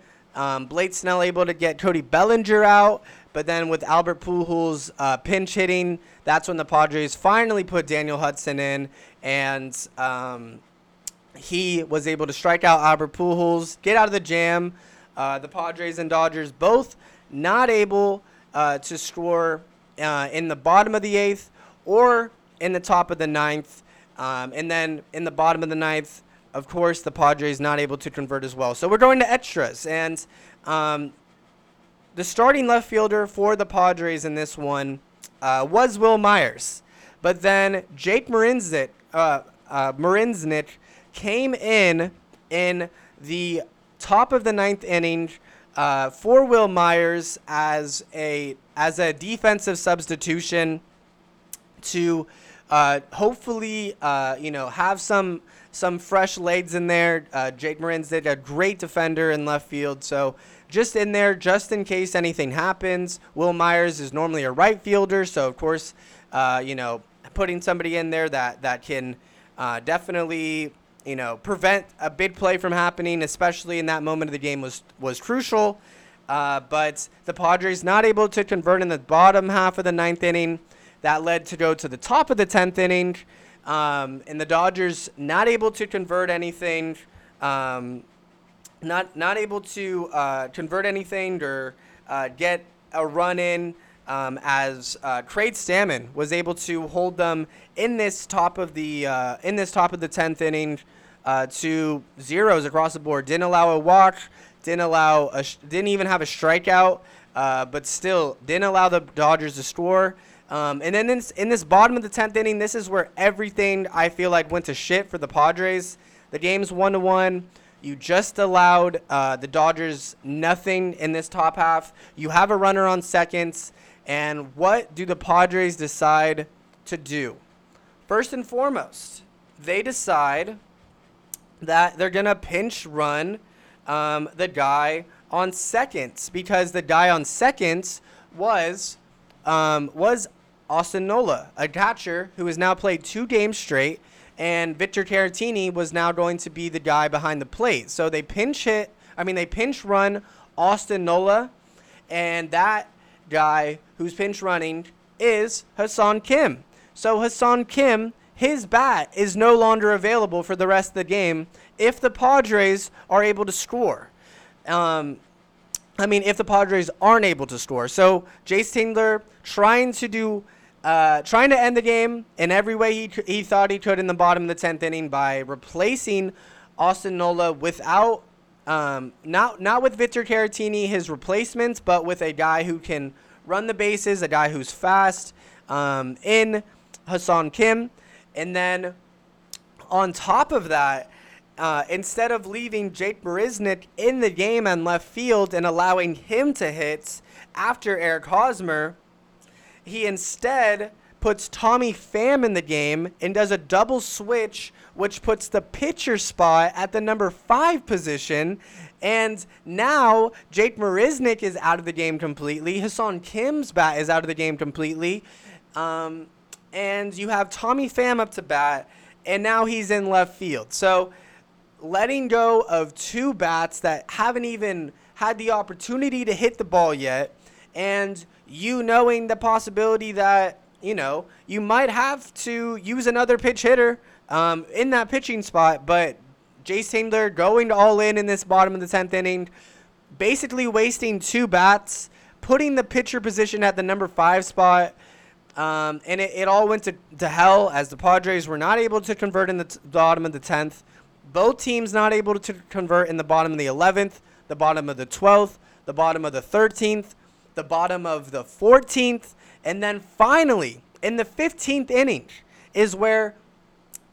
Blake Snell able to get Cody Bellinger out, but then with Albert Pujols pinch hitting, that's when the Padres finally put Daniel Hudson in, and he was able to strike out Albert Pujols, get out of the jam. The Padres and Dodgers both not able to score in the bottom of the eighth or in the top of the ninth, and then in the bottom of the ninth, of course, the Padres not able to convert as well. So we're going to extras. And the starting left fielder for the Padres in this one was Will Myers. But then Jake Marisnick came in the top of the ninth inning for Will Myers as a defensive substitution to hopefully have some fresh legs in there. Jake Marisnick, a great defender in left field. So just in there, just in case anything happens. Will Myers is normally a right fielder. So, of course, putting somebody in there that can definitely, prevent a big play from happening, especially in that moment of the game, was crucial. But the Padres not able to convert in the bottom half of the ninth inning. That led to go to the top of the 10th inning. And the Dodgers not able to convert anything, or get a run in as Craig Stammen was able to hold them in this top of the 10th inning to zeros across the board. Didn't allow a walk, didn't even have a strikeout, but still didn't allow the Dodgers to score. And then in this bottom of the 10th inning, this is where everything I feel like went to shit for the Padres. The game's 1-1. You just allowed the Dodgers nothing in this top half. You have a runner on seconds. And what do the Padres decide to do? First and foremost, they decide that they're going to pinch run the guy on seconds, because the guy on seconds was Austin Nola, a catcher who has now played 2 games straight, and Victor Caratini was now going to be the guy behind the plate. So they pinch run Austin Nola, and that guy who's pinch running is Ha-Seong Kim. So Ha-Seong Kim, his bat is no longer available for the rest of the game if the Padres are able to score. If the Padres aren't able to score. So Jayce Tingler trying to end the game in every way he thought he could in the bottom of the 10th inning by replacing Austin Nola without not with Victor Caratini, his replacements, but with a guy who can run the bases, a guy who's fast, in Ha-Seong Kim. And then on top of that, instead of leaving Jake Marisnick in the game and left field and allowing him to hit after Eric Hosmer, he instead puts Tommy Pham in the game and does a double switch, which puts the pitcher spot at the number 5 position. And now Jake Marisnick is out of the game completely. Ha-Seong Kim's bat is out of the game completely. And you have Tommy Pham up to bat, and now he's in left field. So letting go of 2 bats that haven't even had the opportunity to hit the ball yet, and you knowing the possibility that, you might have to use another pitch hitter in that pitching spot, but Jayce Tingler going all in this bottom of the 10th inning, basically wasting 2 bats, putting the pitcher position at the number 5 spot, and it all went to hell as the Padres were not able to convert in the bottom of the 10th. Both teams not able to convert in the bottom of the 11th, the bottom of the 12th, the bottom of the 13th, the bottom of the 14th. And then finally, in the 15th inning is where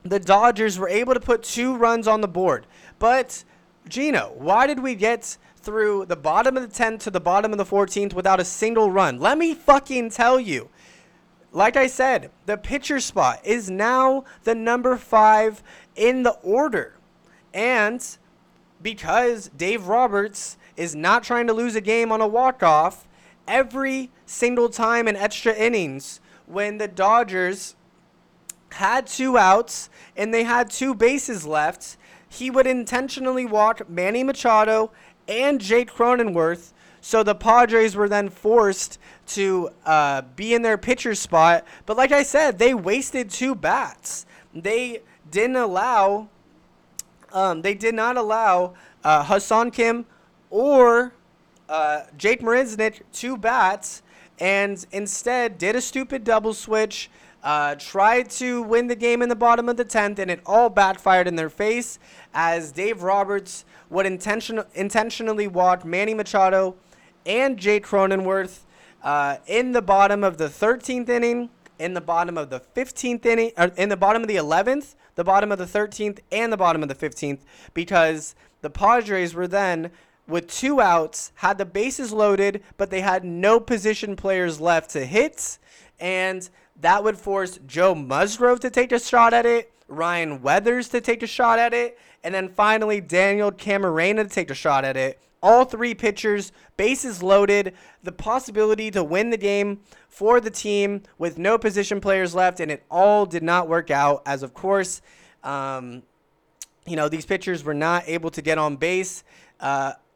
the Dodgers were able to put 2 runs on the board. But, Gino, why did we get through the bottom of the 10th to the bottom of the 14th without a single run? Let me fucking tell you. Like I said, the pitcher spot is now the number 5 in the order. And because Dave Roberts is not trying to lose a game on a walk-off, every single time in extra innings when the Dodgers had 2 outs and they had 2 bases left, he would intentionally walk Manny Machado and Jake Cronenworth. So the Padres were then forced to be in their pitcher spot. But like I said, they wasted 2 bats. They didn't allow Ha-Seong Kim or Jake Marisnick 2 bats, and instead did a stupid double switch, tried to win the game in the bottom of the 10th, and it all backfired in their face as Dave Roberts would intentionally walk Manny Machado and Jake Cronenworth in the bottom of the 13th inning, in the bottom of the 15th inning, or in the bottom of the 11th, the bottom of the 13th, and the bottom of the 15th, because the Padres were then with 2 outs, had the bases loaded, but they had no position players left to hit, and that would force Joe Musgrove to take a shot at it, Ryan Weathers to take a shot at it, and then finally Daniel Camarena to take a shot at it. All 3 pitchers, bases loaded, the possibility to win the game for the team with no position players left, and it all did not work out as, of course, these pitchers were not able to get on base.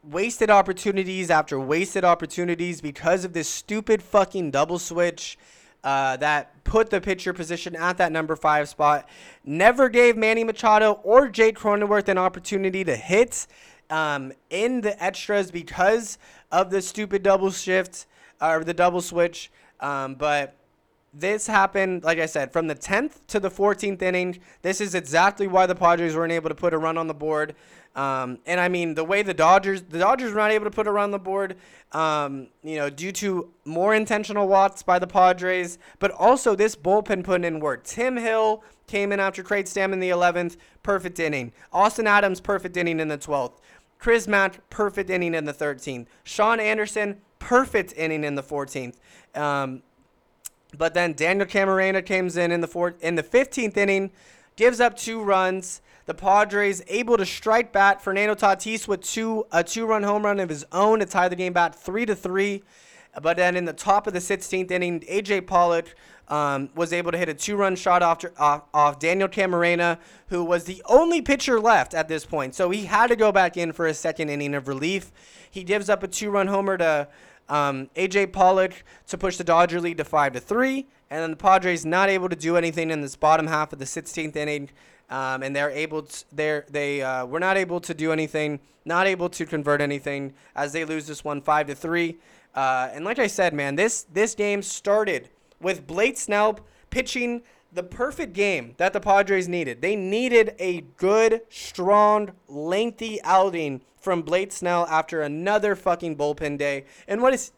Wasted opportunities after wasted opportunities because of this stupid fucking double switch that put the pitcher position at that number 5 spot. Never gave Manny Machado or Jake Cronenworth an opportunity to hit in the extras because of the stupid double shift or the double switch. But this happened, like I said, from the 10th to the 14th inning. This is exactly why the Padres weren't able to put a run on the board. The way the Dodgers were not able to put a run on the board, due to more intentional walks by the Padres, but also this bullpen putting in work. Tim Hill came in after Craig Stammen in the 11th, perfect inning. Austin Adams, perfect inning in the 12th. Chris Mack, perfect inning in the 13th. Sean Anderson, perfect inning in the 14th. But then Daniel Camarena comes in the 15th inning. gives up 2 runs. The Padres able to strike bat Fernando Tatis with a two-run home run of his own to tie the game back 3-3. But then in the top of the 16th inning, A.J. Pollock was able to hit a 2-run shot off Daniel Camarena, who was the only pitcher left at this point. So he had to go back in for a second inning of relief. He gives up a 2-run homer to A.J. Pollock to push the Dodger lead to 5-3. And then the Padres not able to do anything in this bottom half of the 16th inning. And they were not able to do anything, not able to convert anything as they lose this one 5-3. And like I said, man, this game started with Blake Snell pitching the perfect game that the Padres needed. They needed a good, strong, lengthy outing from Blake Snell after another fucking bullpen day. And what does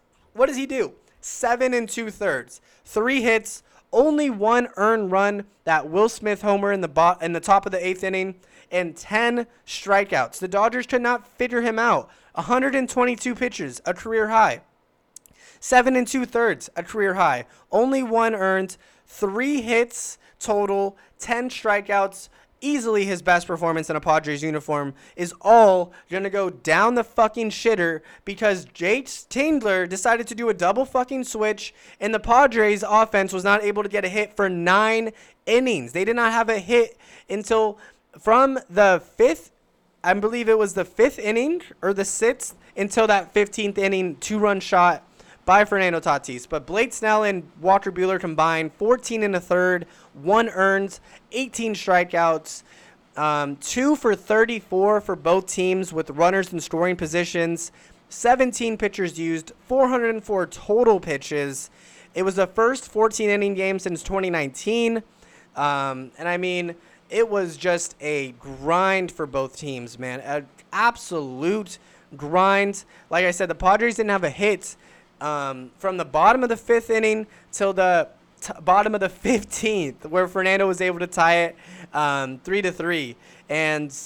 he do? 7 2/3, 3 hits, only 1 earned run, that Will Smith homer in the top of the 8th inning, and 10 strikeouts. The Dodgers could not figure him out. 122 pitches, a career high. 7 2/3, a career high. Only 1 earned, 3 hits total, 10 strikeouts. Easily his best performance in a Padres uniform is all going to go down the fucking shitter because Jayce Tingler decided to do a double fucking switch, and the Padres offense was not able to get a hit for 9 innings. They did not have a hit until from the 5th, I believe it was the 5th inning or the 6th, until that 15th inning 2-run shot by Fernando Tatis. But Blake Snell and Walker Buehler combined 14 1/3, 1 earned, 18 strikeouts, 2 for 34 for both teams with runners in scoring positions, 17 pitchers used, 404 total pitches. It was the first 14-inning game since 2019. And I mean, it was just a grind for both teams, man. An absolute grind. Like I said, the Padres didn't have a hit from the bottom of the 5th inning till the bottom of the 15th, where Fernando was able to tie it 3-3. And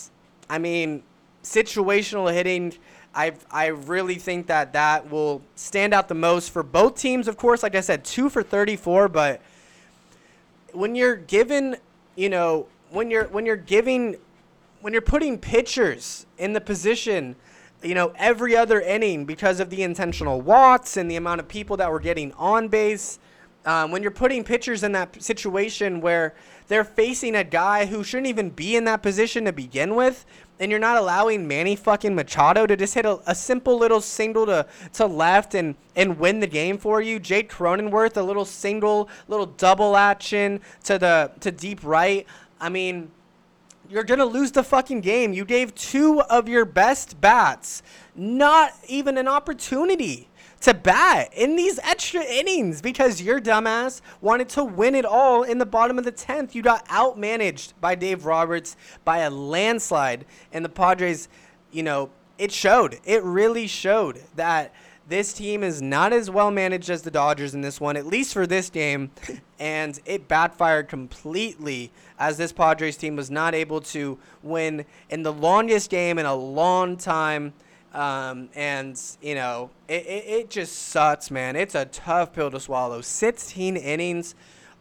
I mean, situational hitting, I really think that will stand out the most for both teams. Of course, like I said, 2 for 34, but when you're given, you know, when you're putting pitchers in the position, you know, every other inning because of the intentional walks and the amount of people that were getting on base. When you're putting pitchers in that situation where they're facing a guy who shouldn't even be in that position to begin with, and you're not allowing Manny fucking Machado to just hit a simple little single to left and win the game for you. Jake Cronenworth, a little single, little double action to deep right. I mean, you're going to lose the fucking game. You gave 2 of your best bats not even an opportunity to bat in these extra innings because your dumbass wanted to win it all in the bottom of the 10th. You got outmanaged by Dave Roberts by a landslide. And the Padres, you know, it showed. It really showed that this team is not as well managed as the Dodgers in this one, at least for this game. And it backfired completely as this Padres team was not able to win in the longest game in a long time. And, you know, it just sucks, man. It's a tough pill to swallow. 16 innings,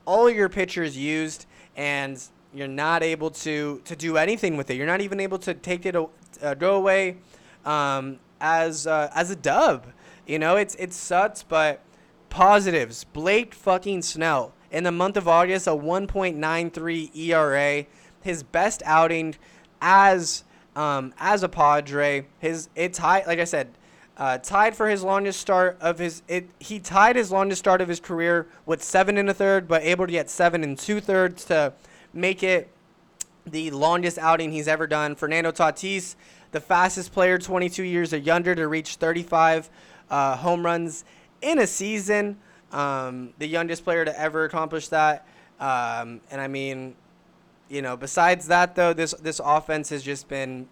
all your pitchers used, and you're not able to do anything with it. You're not even able to take it go away as a dub. You know, it sucks, but positives. Blake fucking Snell. In the month of August, a 1.93 ERA. His best outing as a Padre. It's high. Like I said, tied for his longest start of his. He tied his longest start of his career with 7 1/3, but able to get 7 2/3 to make it the longest outing he's ever done. Fernando Tatis, the fastest player 22 years or younger to reach 35. Home runs in a season, the youngest player to ever accomplish that. And I mean, you know, besides that, though, this offense has just been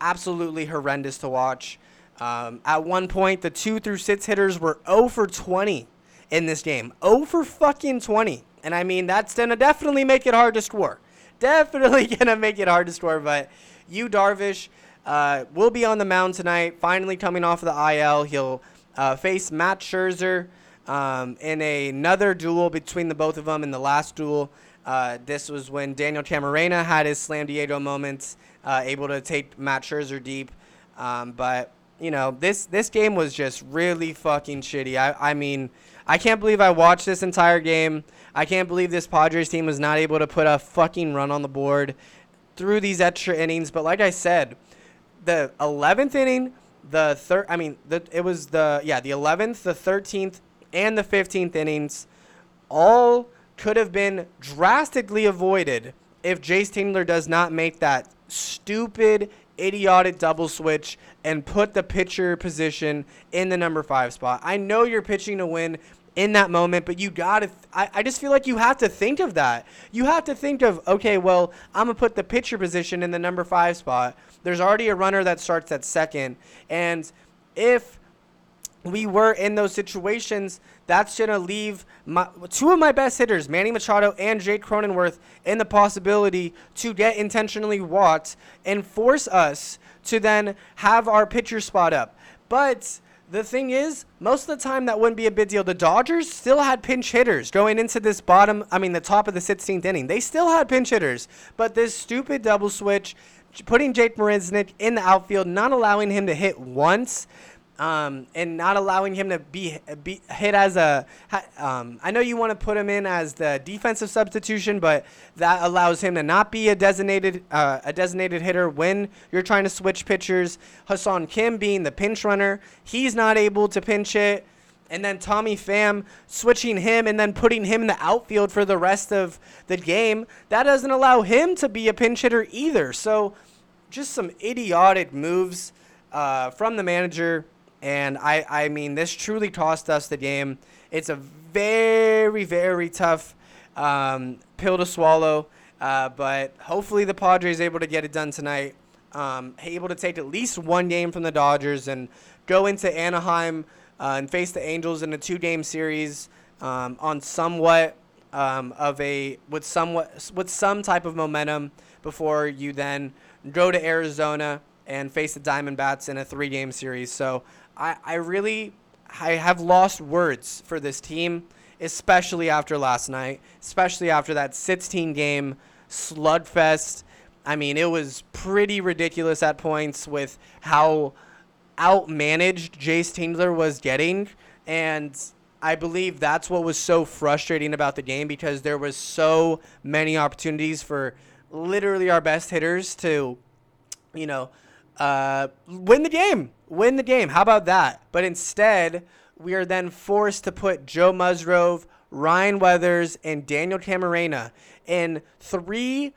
absolutely horrendous to watch. At one point, the 2 through 6 hitters were 0 for 20 in this game. 0 for fucking 20. And I mean, that's going to definitely make it hard to score. Definitely going to make it hard to score. But you, Darvish, will be on the mound tonight, finally coming off of the IL. He'll face Matt Schorzer in another duel between the both of them in the last duel. This was when Daniel Camarena had his Slam Diego moments, able to take Matt Schorzer deep. But, you know, this game was just really fucking shitty. I mean, I can't believe I watched this entire game. I can't believe this Padres team was not able to put a fucking run on the board through these extra innings. But like I said, the 11th inning, the third, I mean, the, it was the, yeah, the 11th, the 13th, and the 15th innings all could have been drastically avoided if Jayce Tingler does not make that stupid, idiotic double switch and put the pitcher position in the number 5 spot. I know you're pitching to win in that moment, but you got to I just feel like you have to think of that. You have to think of, okay, well, I'm going to put the pitcher position in the number 5 spot. There's already a runner that starts at second, and if we were in those situations, that's going to leave two of my best hitters, Manny Machado and Jake Cronenworth, in the possibility to get intentionally walked and force us to then have our pitcher spot up. But the thing is, most of the time that wouldn't be a big deal. The Dodgers still had pinch hitters going into this the top of the 16th inning. They still had pinch hitters, but this stupid double switch, putting Jake Marisnick in the outfield, not allowing him to hit once, and not allowing him to be hit as a I know you want to put him in as the defensive substitution, but that allows him to not be a designated hitter when you're trying to switch pitchers. Ha-Seong Kim being the pinch runner, he's not able to pinch it. And then Tommy Pham, switching him and then putting him in the outfield for the rest of the game, that doesn't allow him to be a pinch hitter either. So just some idiotic moves from the manager. And I mean, this truly cost us the game. It's a very, very tough pill to swallow. But hopefully the Padres are able to get it done tonight. Able to take at least one game from the Dodgers and go into Anaheim and face the Angels in a 2-game series with some type of momentum before you then go to Arizona and face the Diamondbacks in a 3-game series. So I have lost words for this team, especially after last night, especially after that 16-game slugfest. I mean, it was pretty ridiculous at points with how outmanaged Jayce Tingler was getting, and I believe that's what was so frustrating about the game, because there was so many opportunities for literally our best hitters to, you know, win the game. How about that? But instead, we are then forced to put Joe Musgrove, Ryan Weathers, and Daniel Camarena in 3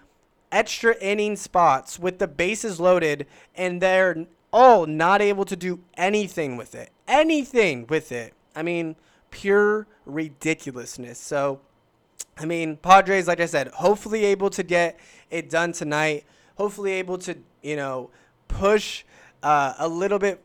extra inning spots with the bases loaded, and they're all not able to do anything with it. I mean, pure ridiculousness. So, I mean, Padres, like I said, hopefully able to get it done tonight. Hopefully able to, you know, push a little bit,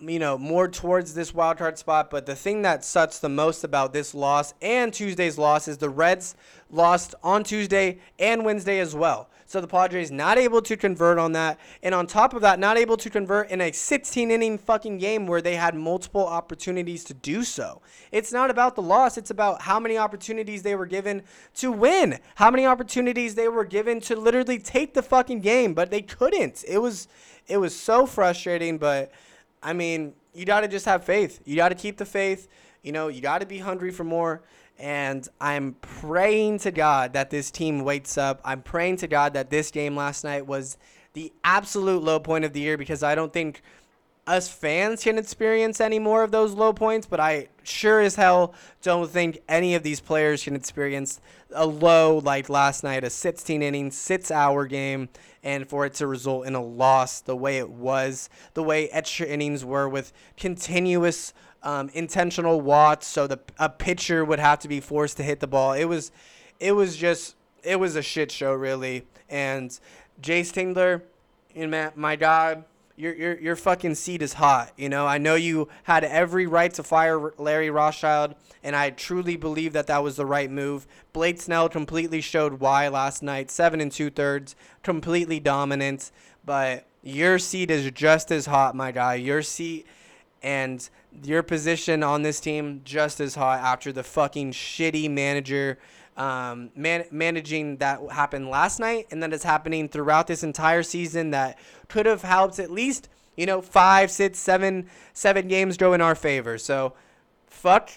you know, more towards this wild card spot. But the thing that sucks the most about this loss and Tuesday's loss is the Reds lost on Tuesday and Wednesday as well. So the Padres not able to convert on that. And on top of that, not able to convert in a 16-inning fucking game where they had multiple opportunities to do so. It's not about the loss. It's about how many opportunities they were given to win. How many opportunities they were given to literally take the fucking game, but they couldn't. It was so frustrating, but I mean, you got to just have faith. You got to keep the faith. You know, you got to be hungry for more. And I'm praying to God that this team wakes up. I'm praying to God that this game last night was the absolute low point of the year, because I don't think us fans can experience any more of those low points, but I sure as hell don't think any of these players can experience a low like last night, a 16-inning, 6-hour game, and for it to result in a loss the way it was, the way extra innings were with continuous intentional walks, so a pitcher would have to be forced to hit the ball. It was a shit show, really. And Jayce Tingler, you know, my God, your fucking seat is hot. You know, I know you had every right to fire Larry Rothschild, and I truly believe that was the right move. Blake Snell completely showed why last night, 7 2/3, completely dominant. But your seat is just as hot, my guy. Your seat. And your position on this team just as hot after the fucking shitty manager managing that happened last night, and that is happening throughout this entire season. That could have helped at least, you know, 5, 6, 7 games go in our favor. So fuck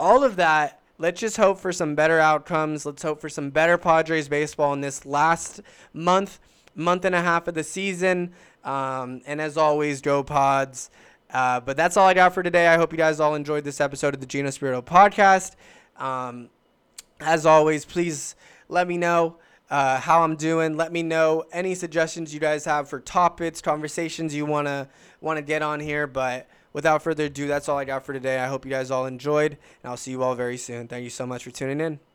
all of that. Let's just hope for some better outcomes. Let's hope for some better Padres baseball in this last month and a half of the season. And as always, go Pods. But that's all I got for today. I hope you guys all enjoyed this episode of the Gino Spirito Podcast. As always, please let me know how I'm doing. Let me know any suggestions you guys have for topics, conversations you wanna get on here. But without further ado, that's all I got for today. I hope you guys all enjoyed, and I'll see you all very soon. Thank you so much for tuning in.